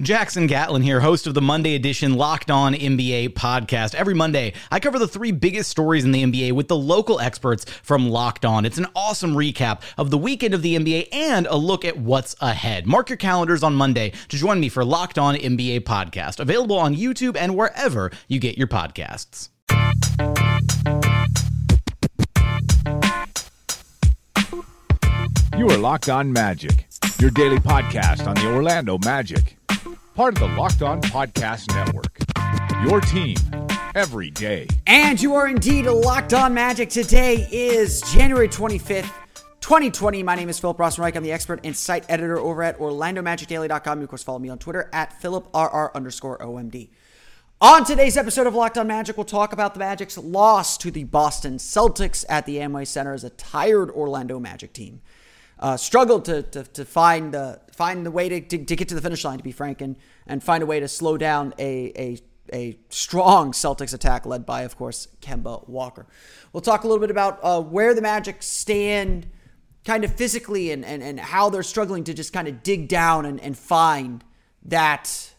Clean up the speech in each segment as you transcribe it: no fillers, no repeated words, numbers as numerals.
Jackson Gatlin here, host of the Monday edition Locked On NBA podcast. Every Monday, I cover the 3 biggest stories in the NBA with the local experts from Locked On. It's an awesome recap of the weekend of the NBA and a look at what's ahead. Mark your calendars on Monday to join me for Locked On NBA podcast, available on YouTube and wherever you get your podcasts. You are Locked On Magic, your daily podcast on the Orlando Magic, part of the Locked On Podcast Network, your team every day. And you are indeed Locked On Magic. Today is January 25th, 2020. My name is Philip Rosenreich. I'm the expert and site editor over at orlandomagicdaily.com. You, of course, follow me on Twitter at philiprr_omd. On today's episode of Locked On Magic, we'll talk about the Magic's loss to the Boston Celtics at the Amway Center as a tired Orlando Magic team struggled to find the way to get to the finish line, to be frank, and find a way to slow down a strong Celtics attack led by, of course, Kemba Walker. We'll talk a little bit about where the Magic stand kind of physically and how they're struggling to just kind of dig down and find that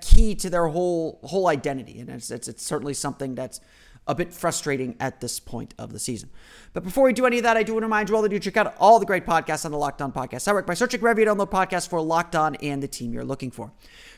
key to their whole identity. And it's certainly something that's a bit frustrating at this point of the season. But before we do any of that, I do want to remind you all that you check out all the great podcasts on the Locked On Podcast Network by searching wherever you download podcasts for Locked On and the team you're looking for.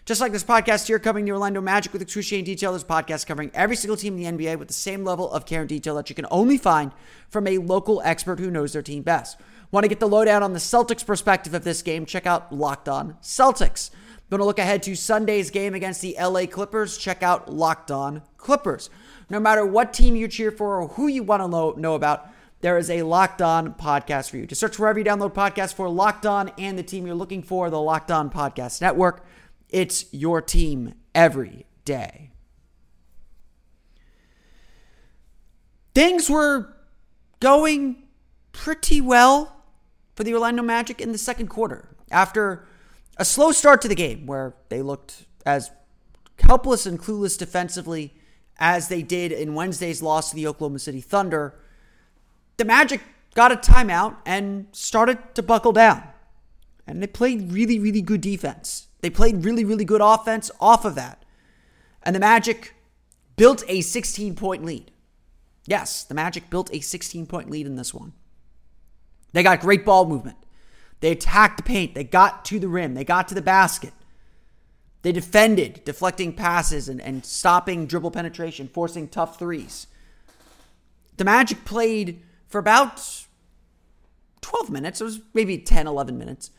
Just like this podcast here, covering the Orlando Magic with excruciating detail, there's podcasts covering every single team in the NBA with the same level of care and detail that you can only find from a local expert who knows their team best. Want to get the lowdown on the Celtics perspective of this game? Check out Locked On Celtics. Going to look ahead to Sunday's game against the LA Clippers. Check out Locked On Clippers. No matter what team you cheer for or who you want to know about, there is a Locked On podcast for you. Just search wherever you download podcasts for Locked On and the team you're looking for, the Locked On Podcast Network. It's your team every day. Things were going pretty well for the Orlando Magic in the second quarter after a slow start to the game where they looked as helpless and clueless defensively as they did in Wednesday's loss to the Oklahoma City Thunder. The Magic got a timeout and started to buckle down. And they played really, really good defense. They played really, really good offense off of that. And the Magic built a 16-point lead. Yes, the Magic built a 16-point lead in this one. They got great ball movement. They attacked the paint. They got to the rim. They got to the basket. They defended, deflecting passes and stopping dribble penetration, forcing tough threes. The Magic played for about 12 minutes. It was maybe 10, 11 minutes.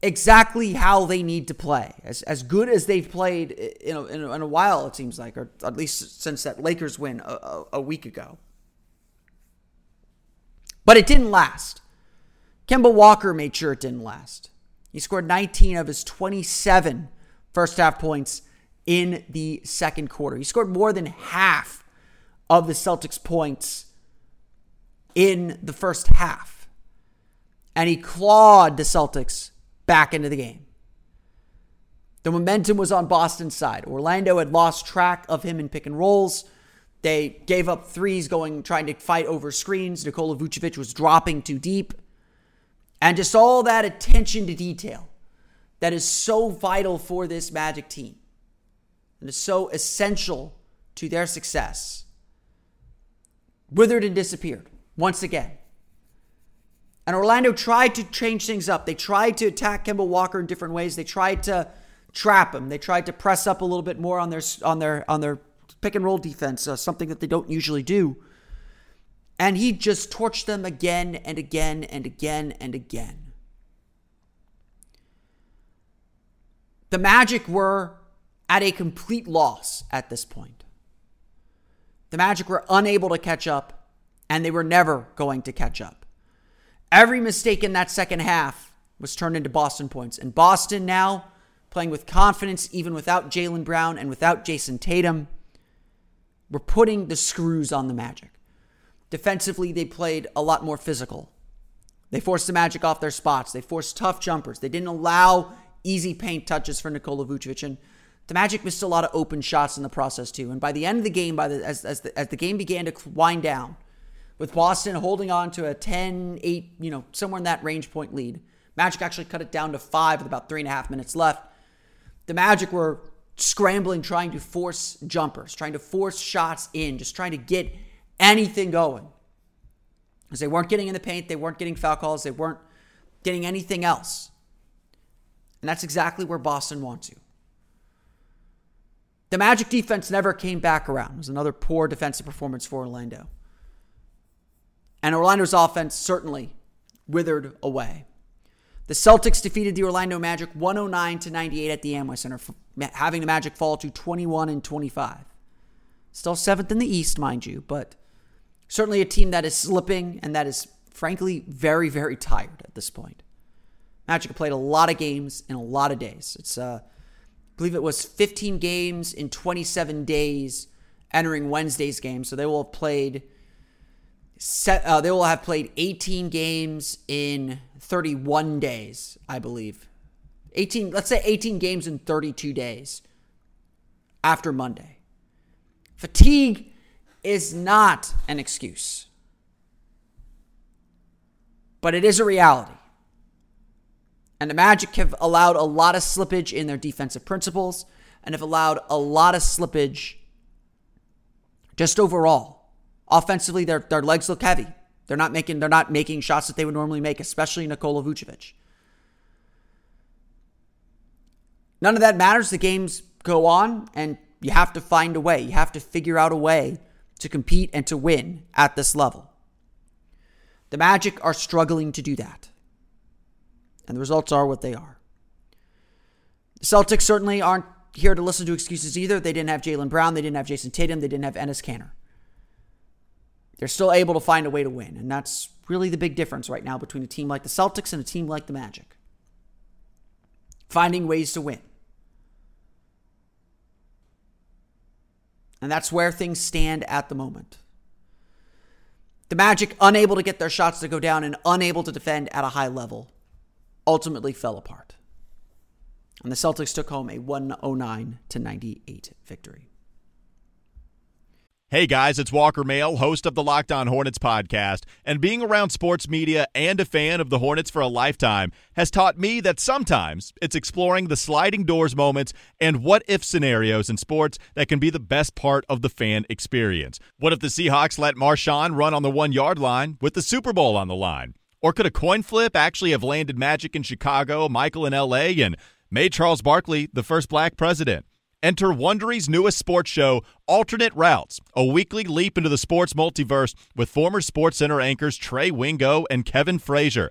Exactly how they need to play. As good as they've played in a while, it seems like, or at least since that Lakers win a week ago. But it didn't last. Kemba Walker made sure it didn't last. He scored 19 of his 27 first-half points in the second quarter. He scored more than half of the Celtics' points in the first half. And he clawed the Celtics back into the game. The momentum was on Boston's side. Orlando had lost track of him in pick and rolls. They gave up threes trying to fight over screens. Nikola Vucevic was dropping too deep. And just all that attention to detail that is so vital for this Magic team and is so essential to their success withered and disappeared once again. And Orlando tried to change things up. They tried to attack Kemba Walker in different ways. They tried to trap him. They tried to press up a little bit more on their pick and roll defense, something that they don't usually do. And he just torched them again and again and again and again. The Magic were at a complete loss at this point. The Magic were unable to catch up, and they were never going to catch up. Every mistake in that second half was turned into Boston points. And Boston now playing with confidence, even without Jaylen Brown and without Jason Tatum, were putting the screws on the Magic. Defensively, they played a lot more physical. They forced the Magic off their spots. They forced tough jumpers. They didn't allow easy paint touches for Nikola Vucevic. And the Magic missed a lot of open shots in the process too. And by the end of the game, as the game began to wind down, with Boston holding on to a 10-8, somewhere in that range point lead, Magic actually cut it down to 5 with about 3.5 minutes left. The Magic were scrambling, trying to force jumpers, trying to force shots in, just trying to get anything going. Because they weren't getting in the paint, they weren't getting foul calls, they weren't getting anything else. And that's exactly where Boston wants you. The Magic defense never came back around. It was another poor defensive performance for Orlando. And Orlando's offense certainly withered away. The Celtics defeated the Orlando Magic 109-98 at the Amway Center, having the Magic fall to 21-25. Still 7th in the East, mind you, but certainly a team that is slipping and that is, frankly, very, very tired at this point. Magic have played a lot of games in a lot of days. It's I believe it was 15 games in 27 days entering Wednesday's game. So they will have played 18 games in 31 days, I believe. Let's say 18 games in 32 days after Monday. Fatigue is not an excuse, but it is a reality. And the Magic have allowed a lot of slippage in their defensive principles and have allowed a lot of slippage just overall. Offensively, their legs look heavy. They're not making shots that they would normally make, especially Nikola Vucevic. None of that matters. The games go on, and you have to find a way. You have to figure out a way to compete and to win at this level. The Magic are struggling to do that. And the results are what they are. The Celtics certainly aren't here to listen to excuses either. They didn't have Jaylen Brown. They didn't have Jason Tatum. They didn't have Enes Kanter. They're still able to find a way to win. And that's really the big difference right now between a team like the Celtics and a team like the Magic. Finding ways to win. And that's where things stand at the moment. The Magic, unable to get their shots to go down and unable to defend at a high level, ultimately fell apart. And the Celtics took home a 109-98 victory. Hey guys, it's Walker Mayo, host of the Locked On Hornets podcast. And being around sports media and a fan of the Hornets for a lifetime has taught me that sometimes it's exploring the sliding doors moments and what-if scenarios in sports that can be the best part of the fan experience. What if the Seahawks let Marshawn run on the 1-yard line with the Super Bowl on the line? Or could a coin flip actually have landed Magic in Chicago, Michael in L.A., and made Charles Barkley the first black president? Enter Wondery's newest sports show, Alternate Routes, a weekly leap into the sports multiverse with former SportsCenter anchors Trey Wingo and Kevin Frazier.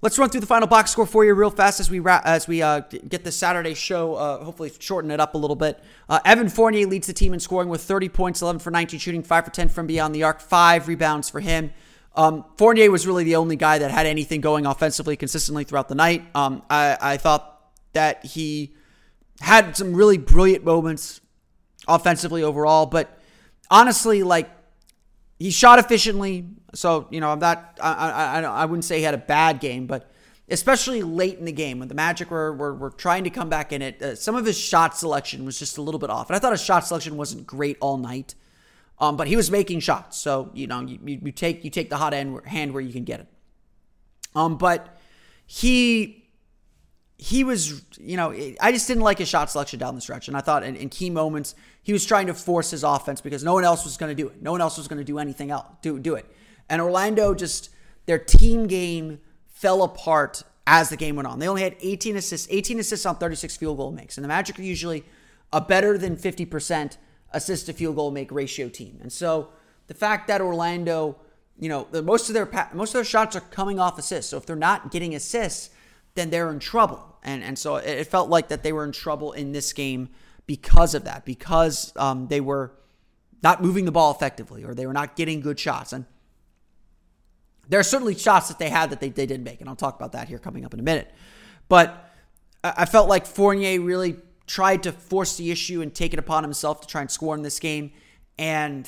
Let's run through the final box score for you real fast as we get this Saturday show, hopefully shorten it up a little bit. Evan Fournier leads the team in scoring with 30 points, 11 for 19 shooting, 5 for 10 from beyond the arc, 5 rebounds for him. Fournier was really the only guy that had anything going offensively consistently throughout the night. I thought that he had some really brilliant moments offensively overall, but honestly, he shot efficiently, so I wouldn't say he had a bad game, but especially late in the game when the Magic were trying to come back in it, some of his shot selection was just a little bit off. And I thought his shot selection wasn't great all night, but he was making shots. So you take the hot end hand where you can get it. But he was, I just didn't like his shot selection down the stretch, and I thought in key moments he was trying to force his offense because no one else was going to do it. No one else was going to do anything else. Do it. And Orlando just, their team game fell apart as the game went on. They only had 18 assists on 36 field goal makes. And the Magic are usually a better than 50% assist to field goal make ratio team. And so the fact that Orlando, most of their shots are coming off assists. So if they're not getting assists, then they're in trouble. And so it felt like that they were in trouble in this game because of that, because they were not moving the ball effectively, or they were not getting good shots. And there are certainly shots that they had that they didn't make, and I'll talk about that here coming up in a minute. But I felt like Fournier really tried to force the issue and take it upon himself to try and score in this game, and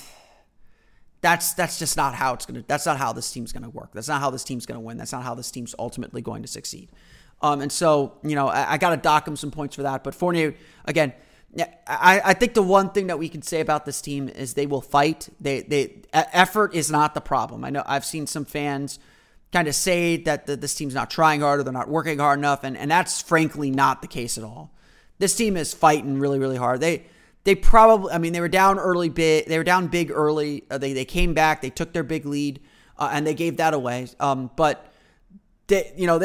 that's just not how it's gonna. That's not how this team's gonna work. That's not how this team's gonna win. That's not how this team's ultimately going to succeed. And so I gotta dock him some points for that. But Fournier again. I think the one thing that we can say about this team is they will fight. They effort is not the problem. I know I've seen some fans kind of say that this team's not trying hard or they're not working hard enough, and that's frankly not the case at all. This team is fighting really, really hard. They probably, they were down early. They were down big early. They came back. They took their big lead, and they gave that away. But they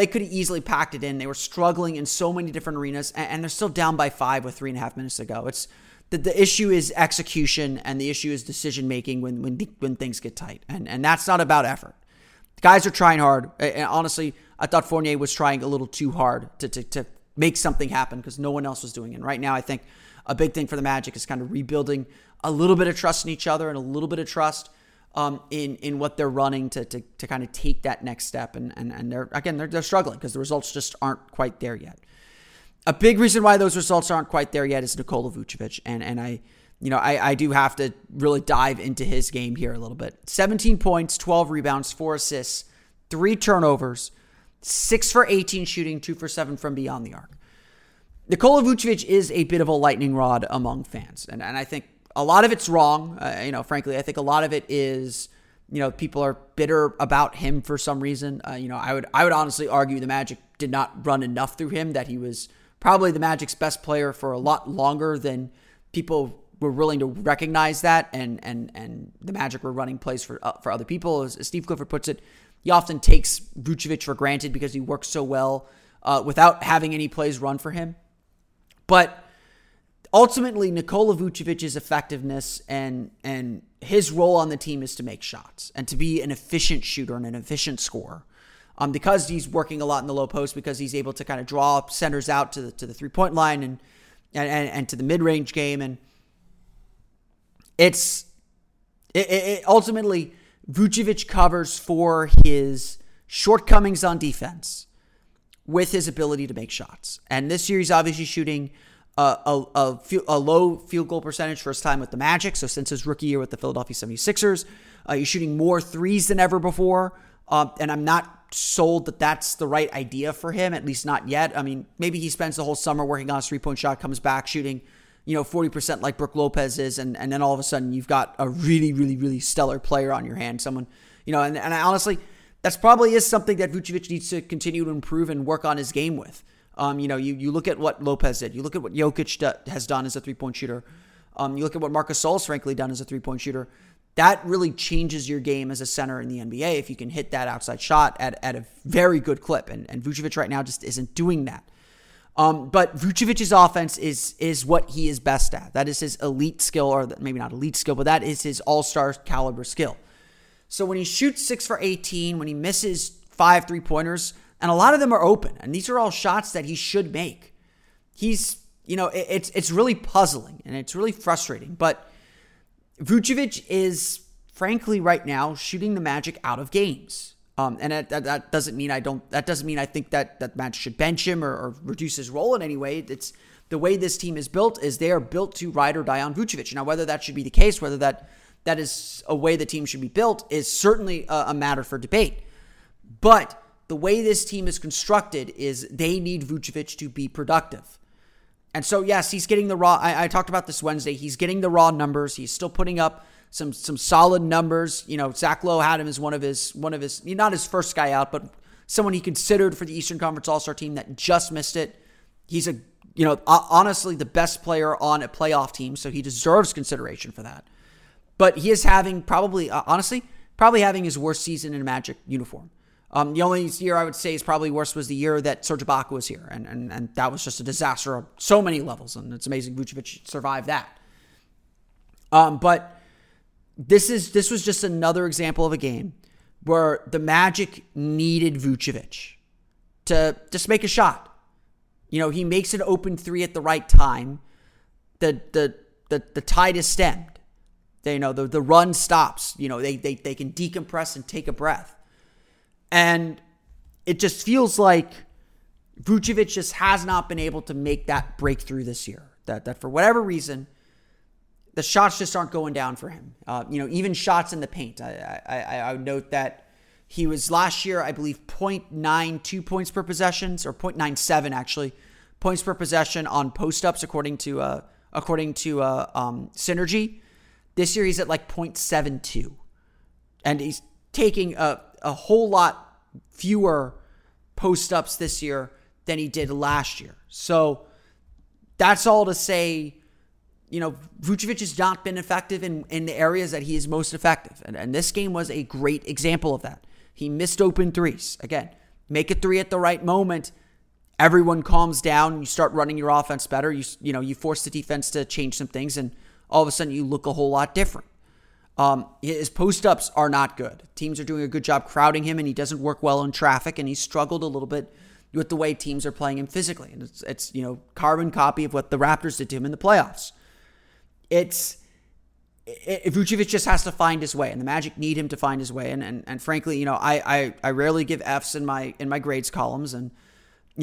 could have easily packed it in. They were struggling in so many different arenas, and they're still down by 5 with 3.5 minutes to go. It's the issue is execution, and the issue is decision making when things get tight, and that's not about effort. The guys are trying hard, and honestly, I thought Fournier was trying a little too hard to make something happen because no one else was doing it. And right now, I think a big thing for the Magic is kind of rebuilding a little bit of trust in each other and a little bit of trust in what they're running to kind of take that next step. And they're struggling because the results just aren't quite there yet. A big reason why those results aren't quite there yet is Nikola Vucevic. And I do have to really dive into his game here a little bit. 17 points, 12 rebounds, 4 assists, 3 turnovers, 6 for 18 shooting, 2 for 7 from beyond the arc. Nikola Vucevic is a bit of a lightning rod among fans. And I think a lot of it's wrong. Frankly, I think a lot of it is, people are bitter about him for some reason. I would honestly argue the Magic did not run enough through him, that he was probably the Magic's best player for a lot longer than people were willing to recognize that. And the Magic were running plays for other people. As Steve Clifford puts it, he often takes Vucevic for granted because he works so well without having any plays run for him. But ultimately, Nikola Vucevic's effectiveness and his role on the team is to make shots and to be an efficient shooter and an efficient scorer. Because he's working a lot in the low post, because he's able to kind of draw centers out to the 3-point line and to the mid-range game, and it ultimately Vucevic covers for his shortcomings on defense with his ability to make shots. And this year, he's obviously shooting a low field goal percentage for his time with the Magic. So since his rookie year with the Philadelphia 76ers, he's shooting more threes than ever before. And I'm not sold that that's the right idea for him, at least not yet. Maybe he spends the whole summer working on his three-point shot, comes back shooting, 40% like Brooke Lopez is. And then all of a sudden you've got a really, really, really stellar player on your hand. Someone, and I honestly, that's probably is something that Vucevic needs to continue to improve and work on his game with. You look at what Lopez did. You look at what Jokic has done as a three-point shooter. You look at what Marc Gasol's frankly done as a three-point shooter. That really changes your game as a center in the NBA if you can hit that outside shot at a very good clip. And Vucevic right now just isn't doing that. But Vucevic's offense is what he is best at. That is his elite skill, or maybe not elite skill, but that is his all-star caliber skill. So when he shoots 6 for 18, when he misses 5 three-pointers, and a lot of them are open, and these are all shots that he should make. He's, it's really puzzling, and it's really frustrating. But Vucevic is, frankly, right now, shooting the Magic out of games. And that doesn't mean I think that Magic should bench him or reduce his role in any way. It's the way this team is built is they are built to ride or die on Vucevic. Now, whether that should be the case, whether that is a way the team should be built is certainly a matter for debate. But the way this team is constructed is they need Vucevic to be productive. And so, yes, he's getting the raw. I talked about this Wednesday. He's getting the raw numbers. He's still putting up some solid numbers. Zach Lowe had him as one of his, not his first guy out, but someone he considered for the Eastern Conference All-Star team that just missed it. He's honestly the best player on a playoff team, so he deserves consideration for that. But he is having probably having his worst season in a Magic uniform. The only year I would say is probably worse was the year that Serge Ibaka was here, and that was just a disaster on so many levels, and it's amazing Vucevic survived that. But this was just another example of a game where the Magic needed Vucevic to just make a shot. He makes an open three at the right time. The tide is stemmed. The run stops. They can decompress and take a breath. And it just feels like Vucevic just has not been able to make that breakthrough this year. That for whatever reason, the shots just aren't going down for him. Even shots in the paint. I would note that he was last year, I believe, 0.92 points per possessions, or 0.97 actually, points per possession on post-ups according to Synergy. This year he's at like 0.72. And he's taking a whole lot fewer post-ups this year than he did last year. So that's all to say, Vucevic has not been effective in the areas that he is most effective. And this game was a great example of that. He missed open threes. Again, make a three at the right moment. Everyone calms down. You start running your offense better. You force the defense to change some things, and all of a sudden you look a whole lot different. His post-ups are not good. Teams are doing a good job crowding him, and he doesn't work well in traffic, and he struggled a little bit with the way teams are playing him physically. And it's carbon copy of what the Raptors did to him in the playoffs. Vucevic just has to find his way, and the Magic need him to find his way. And frankly, I rarely give Fs in my grades columns, and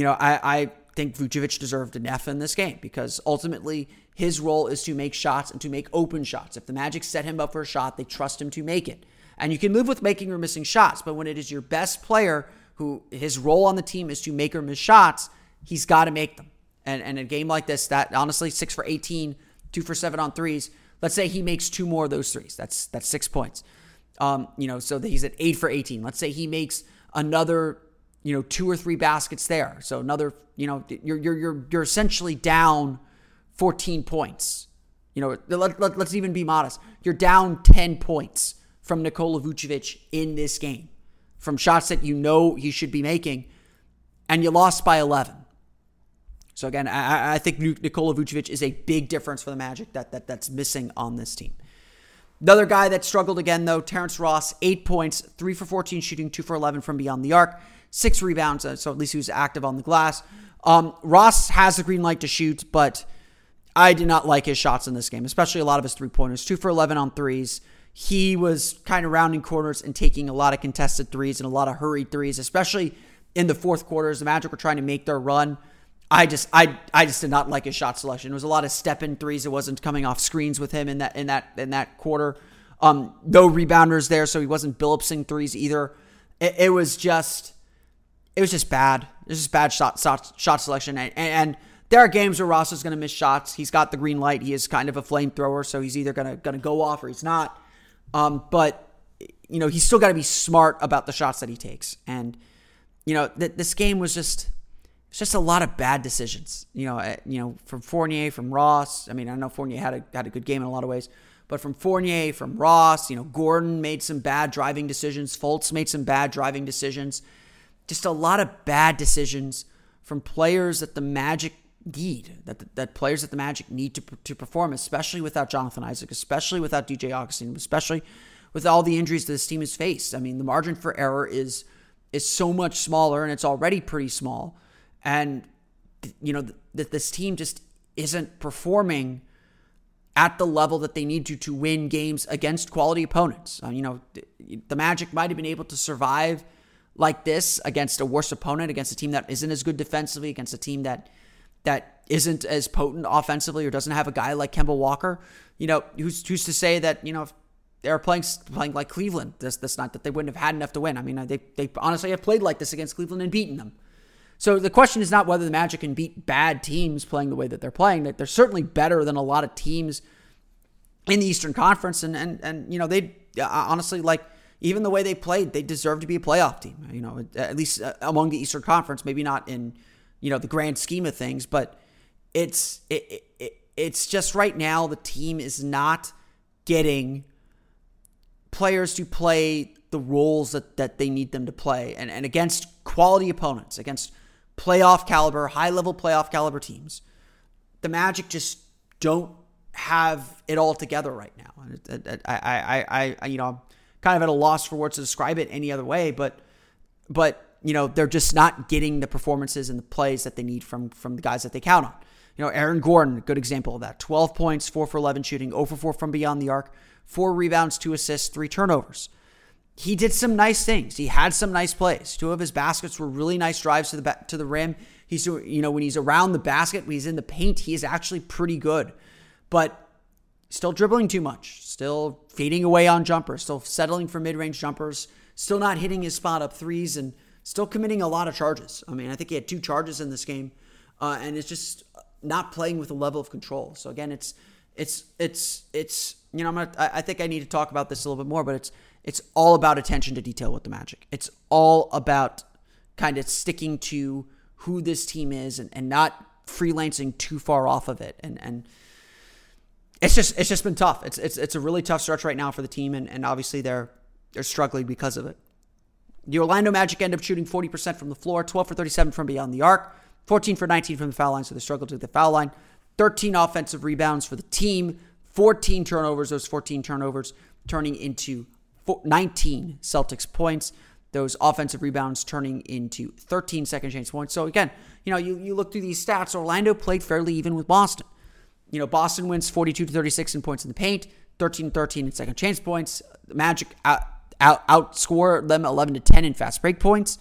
I think Vucevic deserved an F in this game because ultimately his role is to make shots and to make open shots. If the Magic set him up for a shot, they trust him to make it. And you can live with making or missing shots, but when it is your best player who his role on the team is to make or miss shots, he's got to make them. And a game like this, that honestly, 6 for 18, 2 for 7 on threes, let's say he makes two more of those threes. That's 6 points. So that he's at 8 for 18. Let's say he makes another, two or three baskets there. So another, you're essentially down 14 points. Let's even be modest. You're down 10 points from Nikola Vucevic in this game from shots that he should be making, and you lost by 11. So again, I think Nikola Vucevic is a big difference for the Magic that's missing on this team. Another guy that struggled again, though, Terrence Ross, 8 points, 3 for 14 shooting, 2 for 11 from beyond the arc, 6 rebounds, so at least he was active on the glass. Ross has the green light to shoot, but I did not like his shots in this game, especially a lot of his three-pointers. 2 for 11 on threes. He was kind of rounding corners and taking a lot of contested threes and a lot of hurried threes, especially in the fourth quarter as the Magic were trying to make their run. I just did not like his shot selection. It was a lot of step-in threes. It wasn't coming off screens with him in that quarter. No rebounders there, so he wasn't Billupsing threes either. It was just bad. It was just bad shot selection, and there are games where Ross is going to miss shots. He's got the green light. He is kind of a flamethrower, so he's either going to go off or he's not. But, he's still got to be smart about the shots that he takes. And, this game was just It's just a lot of bad decisions, from Fournier, from Ross. I mean, I know Fournier had a good game in a lot of ways, but from Fournier, from Ross, Gordon made some bad driving decisions. Fultz made some bad driving decisions. Just a lot of bad decisions from players that the Magic need, that players that the Magic need to perform, especially without Jonathan Isaac, especially without DJ Augustine, especially with all the injuries that this team has faced. I mean, the margin for error is so much smaller, and it's already pretty small. And, that this team just isn't performing at the level that they need to win games against quality opponents. The Magic might have been able to survive like this against a worse opponent, against a team that isn't as good defensively, against a team that isn't as potent offensively or doesn't have a guy like Kemba Walker. Who's to say that, if they were playing like Cleveland this night, that they wouldn't have had enough to win. I mean, they honestly have played like this against Cleveland and beaten them. So the question is not whether the Magic can beat bad teams playing the way that they're playing. They're certainly better than a lot of teams in the Eastern Conference. And they honestly, even the way they played, they deserve to be a playoff team, at least among the Eastern Conference, maybe not in, the grand scheme of things. But it's just right now the team is not getting players to play the roles that they need them to play and against quality opponents, against playoff caliber, high-level playoff caliber teams. The Magic just don't have it all together right now. And I'm kind of at a loss for words to describe it any other way, but they're just not getting the performances and the plays that they need from the guys that they count on. Aaron Gordon, a good example of that. 12 points, 4 for 11 shooting, 0 for 4 from beyond the arc, 4 rebounds, 2 assists, 3 turnovers. He did some nice things. He had some nice plays. 2 of his baskets were really nice drives to the rim. He's when he's around the basket, when he's in the paint, he is actually pretty good. But still dribbling too much, still fading away on jumpers, still settling for mid-range jumpers, still not hitting his spot-up threes, and still committing a lot of charges. I mean, I think he had 2 charges in this game, and it's just not playing with a level of control. So again, it's I think I need to talk about this a little bit more, but it's all about attention to detail with the Magic. It's all about kind of sticking to who this team is and not freelancing too far off of it. And it's just been tough. It's a really tough stretch right now for the team, and obviously they're struggling because of it. The Orlando Magic end up shooting 40% from the floor, 12 for 37 from beyond the arc, 14 for 19 from the foul line, so they struggled with the foul line. 13 offensive rebounds for the team, 14 turnovers. Those 14 turnovers turning into 19 Celtics points. Those offensive rebounds turning into 13 second chance points. So again, you look through these stats, Orlando played fairly even with Boston. Boston wins 42-36 in points in the paint, 13-13 in second chance points. The Magic outscore them 11-10 in fast break points.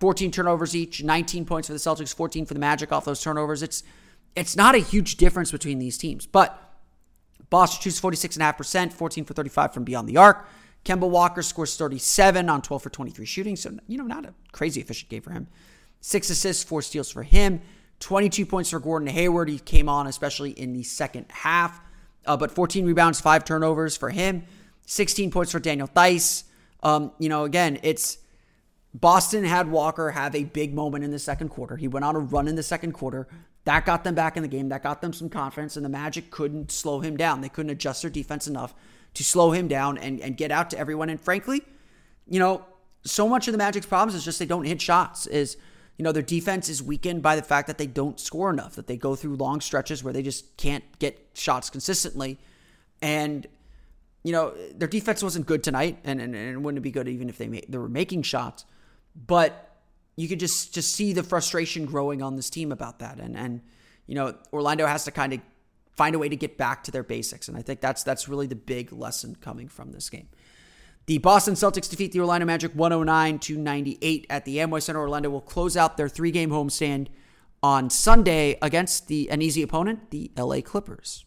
14 turnovers each, 19 points for the Celtics, 14 for the Magic off those turnovers. It's not a huge difference between these teams, but Boston shoots 46.5%, 14 for 35 from beyond the arc. Kemba Walker scores 37 on 12 for 23 shooting, so not a crazy efficient game for him. 6 assists, 4 steals for him. 22 points for Gordon Hayward. He came on, especially in the second half, but 14 rebounds, 5 turnovers for him. 16 points for Daniel Theis. It's Boston had Walker have a big moment in the second quarter. He went on a run in the second quarter. That got them back in the game. That got them some confidence, and the Magic couldn't slow him down. They couldn't adjust their defense enough to slow him down and get out to everyone. And frankly, so much of the Magic's problems is just they don't hit shots. Their defense is weakened by the fact that they don't score enough, that they go through long stretches where they just can't get shots consistently. And their defense wasn't good tonight, and it wouldn't be good even if they were making shots. But you could just see the frustration growing on this team about that. And Orlando has to kind of find a way to get back to their basics. And I think that's really the big lesson coming from this game. The Boston Celtics defeat the Orlando Magic 109-98 at the Amway Center. Orlando will close out their 3-game homestand on Sunday against an easy opponent, the LA Clippers.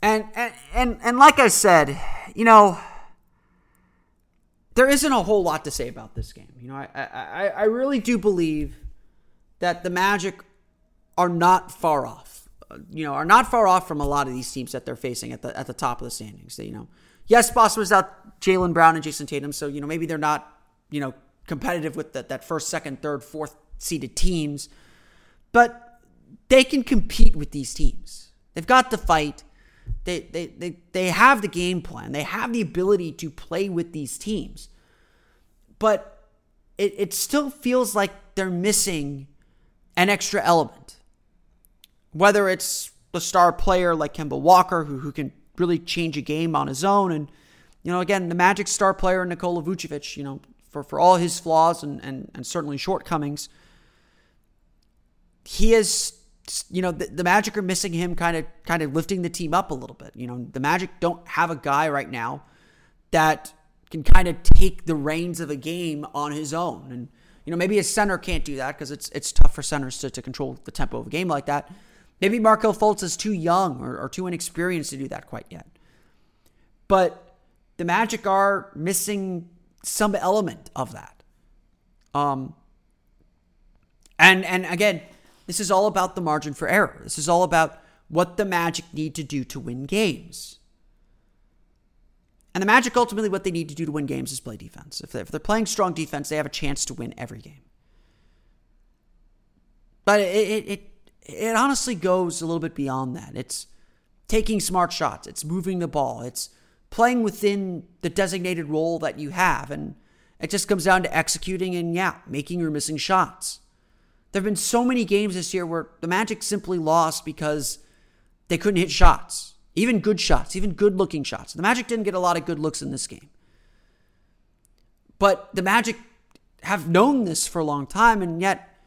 And like I said, you know, there isn't a whole lot to say about this game. You know, I really do believe that the Magic are not far off. You know, are not far off from a lot of these teams that they're facing at the top of the standings. That, you know, yes, Boston was out Jaylen Brown and Jason Tatum, so, you know, maybe they're not, you know, competitive with that first, second, third, fourth seeded teams, but they can compete with these teams. They've got the fight. They have the game plan. They have the ability to play with these teams, but it still feels like they're missing an extra element. Whether it's the star player like Kemba Walker, who can really change a game on his own, and, you know, again, the Magic star player Nikola Vucevic, you know, for all his flaws and certainly shortcomings, he is. You know, the Magic are missing him kind of lifting the team up a little bit. You know, the Magic don't have a guy right now that can kind of take the reins of a game on his own. And, you know, maybe a center can't do that because it's tough for centers to control the tempo of a game like that. Maybe Markel Fultz is too young or too inexperienced to do that quite yet. But the Magic are missing some element of that. And again, this is all about the margin for error. This is all about what the Magic need to do to win games. And the Magic, ultimately, what they need to do to win games is play defense. If they're playing strong defense, they have a chance to win every game. But it honestly goes a little bit beyond that. It's taking smart shots. It's moving the ball. It's playing within the designated role that you have. And it just comes down to executing and, yeah, making your missing shots. There have been so many games this year where the Magic simply lost because they couldn't hit shots, even good shots, even good-looking shots. The Magic didn't get a lot of good looks in this game. But the Magic have known this for a long time, and yet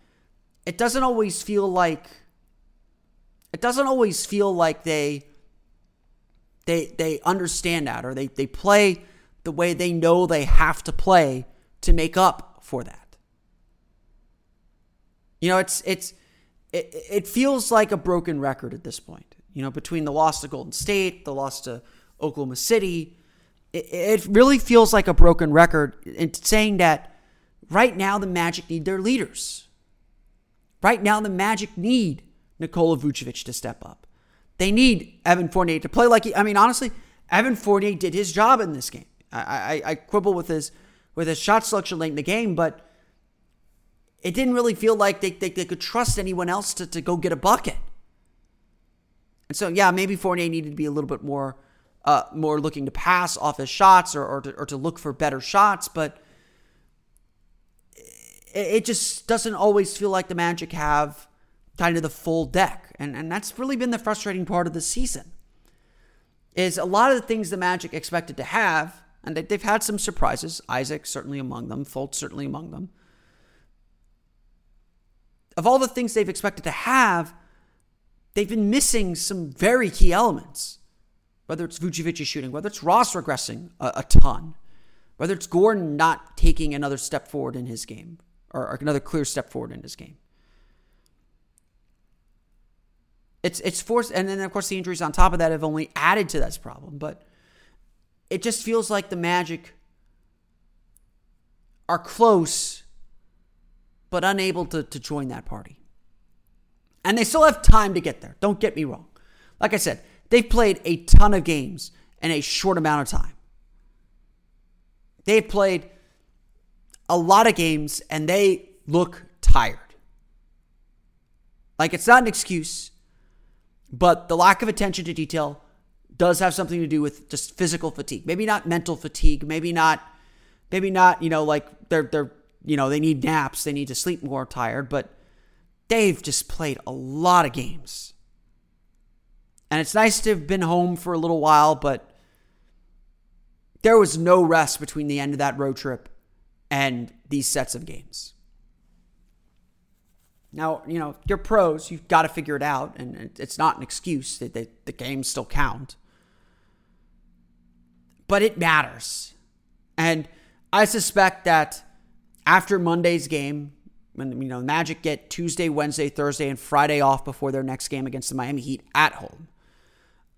it doesn't always feel like they understand that, or they play the way they know they have to play to make up for that. You know, it feels like a broken record at this point. You know, between the loss to Golden State, the loss to Oklahoma City, it really feels like a broken record in saying that right now the Magic need their leaders. Right now the Magic need Nikola Vucevic to step up. They need Evan Fournier to play like honestly, Evan Fournier did his job in this game. I quibble with his shot selection late in the game, but it didn't really feel like they could trust anyone else to go get a bucket. And so, yeah, maybe Fournier needed to be a little bit more looking to pass off his shots or to look for better shots, but it just doesn't always feel like the Magic have kind of the full deck. And that's really been the frustrating part of the season, is a lot of the things the Magic expected to have, and they've had some surprises, Isaac certainly among them, Fultz certainly among them. Of all the things they've expected to have, they've been missing some very key elements. Whether it's Vucevic's shooting, whether it's Ross regressing a ton, whether it's Gordon not taking another step forward in his game, or another clear step forward in his game. It's forced, and then of course the injuries on top of that have only added to this problem, but it just feels like the Magic are close but unable to join that party. And they still have time to get there. Don't get me wrong. Like I said, they've played a ton of games in a short amount of time. They've played a lot of games, and they look tired. Like, it's not an excuse, but the lack of attention to detail does have something to do with just physical fatigue. Maybe not mental fatigue. Maybe not, you know, like they're you know, they need naps. They need to sleep more tired. But they've just played a lot of games. And it's nice to have been home for a little while, but there was no rest between the end of that road trip and these sets of games. Now, you know, you're pros. You've got to figure it out. And it's not an excuse. The games still count. But it matters. And I suspect that after Monday's game, when Magic get Tuesday, Wednesday, Thursday, and Friday off before their next game against the Miami Heat at home,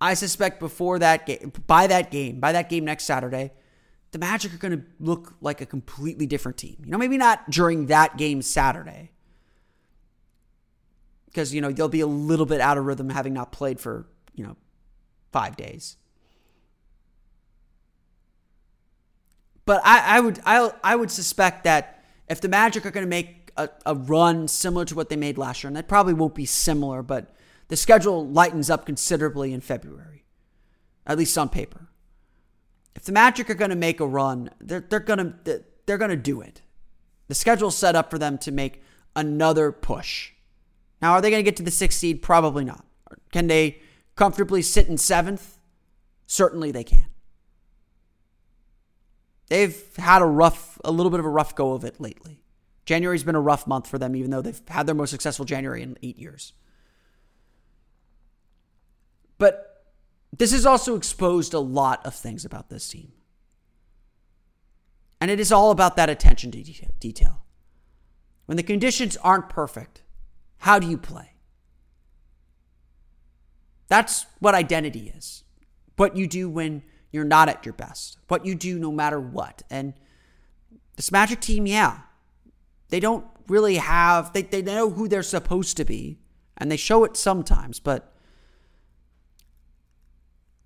I suspect before that game, by that game next Saturday, the Magic are going to look like a completely different team. Maybe not during that game Saturday, because they'll be a little bit out of rhythm, having not played for 5 days. But I would suspect that if the Magic are going to make a run similar to what they made last year, and that probably won't be similar, but the schedule lightens up considerably in February, at least on paper. If the Magic are going to make a run, they're going to do it. The schedule's set up for them to make another push. Now, are they going to get to the 6th seed? Probably not. Can they comfortably sit in 7th? Certainly they can. They've had a little bit of a rough go of it lately. January's been a rough month for them, even though they've had their most successful January in 8 years. But this has also exposed a lot of things about this team. And it is all about that attention to detail. When the conditions aren't perfect, how do you play? That's what identity is. What you do when you're not at your best. What you do no matter what. And this Magic team, they don't really have... They know who they're supposed to be, and they show it sometimes, but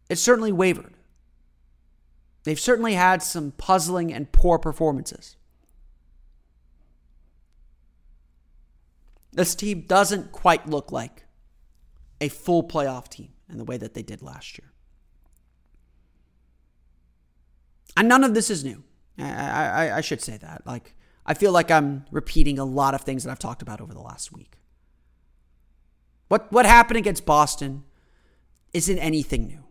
it's certainly wavered. They've certainly had some puzzling and poor performances. This team doesn't quite look like a full playoff team in the way that they did last year. And none of this is new. I should say that. I feel like I'm repeating a lot of things that I've talked about over the last week. What happened against Boston isn't anything new.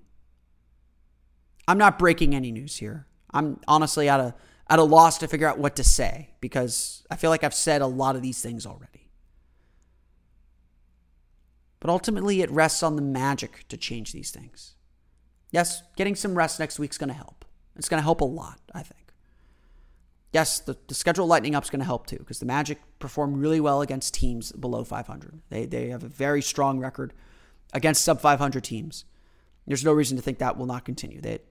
I'm not breaking any news here. I'm honestly at a loss to figure out what to say, because I feel like I've said a lot of these things already. But ultimately, it rests on the Magic to change these things. Yes, getting some rest next week's going to help. It's going to help a lot, I think. Yes, the schedule lightening up is going to help too, because the Magic perform really well against teams below 500. They have a very strong record against sub-500 teams. There's no reason to think that will not continue. The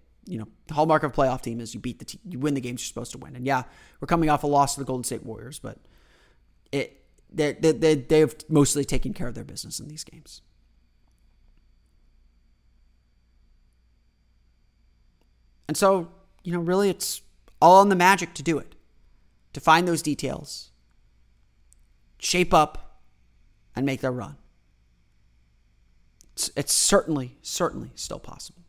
hallmark of a playoff team is you win the games you're supposed to win. And we're coming off a loss to the Golden State Warriors, but they've mostly taken care of their business in these games. And so, really it's all on the Magic to do it, to find those details, shape up, and make their run. It's certainly still possible.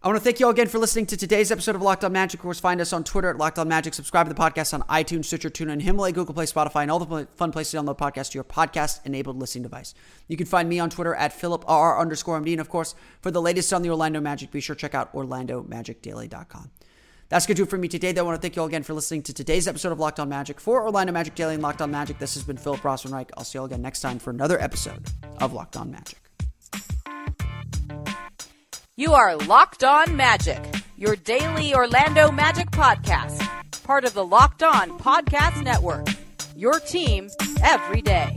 I want to thank you all again for listening to today's episode of Locked On Magic. Of course, find us on Twitter at Locked On Magic. Subscribe to the podcast on iTunes, Stitcher, TuneIn, Himalaya, Google Play, Spotify, and all the fun places to download podcasts to your podcast-enabled listening device. You can find me on Twitter at PhilipR_MD. And, of course, for the latest on the Orlando Magic, be sure to check out orlandomagicdaily.com. That's going to do it for me today, though. I want to thank you all again for listening to today's episode of Locked On Magic. For Orlando Magic Daily and Locked On Magic, this has been Philip Rosenreich. I'll see you all again next time for another episode of Locked On Magic. You are Locked On Magic, your daily Orlando Magic podcast, part of the Locked On Podcast Network, your team every day.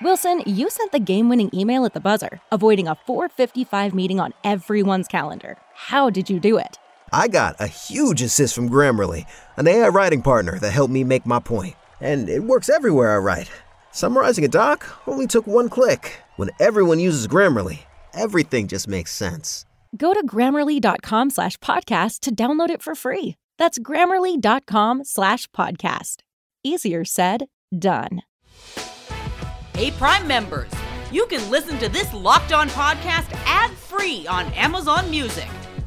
Wilson, you sent the game-winning email at the buzzer, avoiding a 4:55 meeting on everyone's calendar. How did you do it? I got a huge assist from Grammarly, an AI writing partner that helped me make my point. And it works everywhere I write. Summarizing a doc only took one click. When everyone uses Grammarly, everything just makes sense. Go to Grammarly.com/podcast to download it for free. That's Grammarly.com/podcast. Easier said, done. Hey, Prime members, you can listen to this Locked On podcast ad-free on Amazon Music.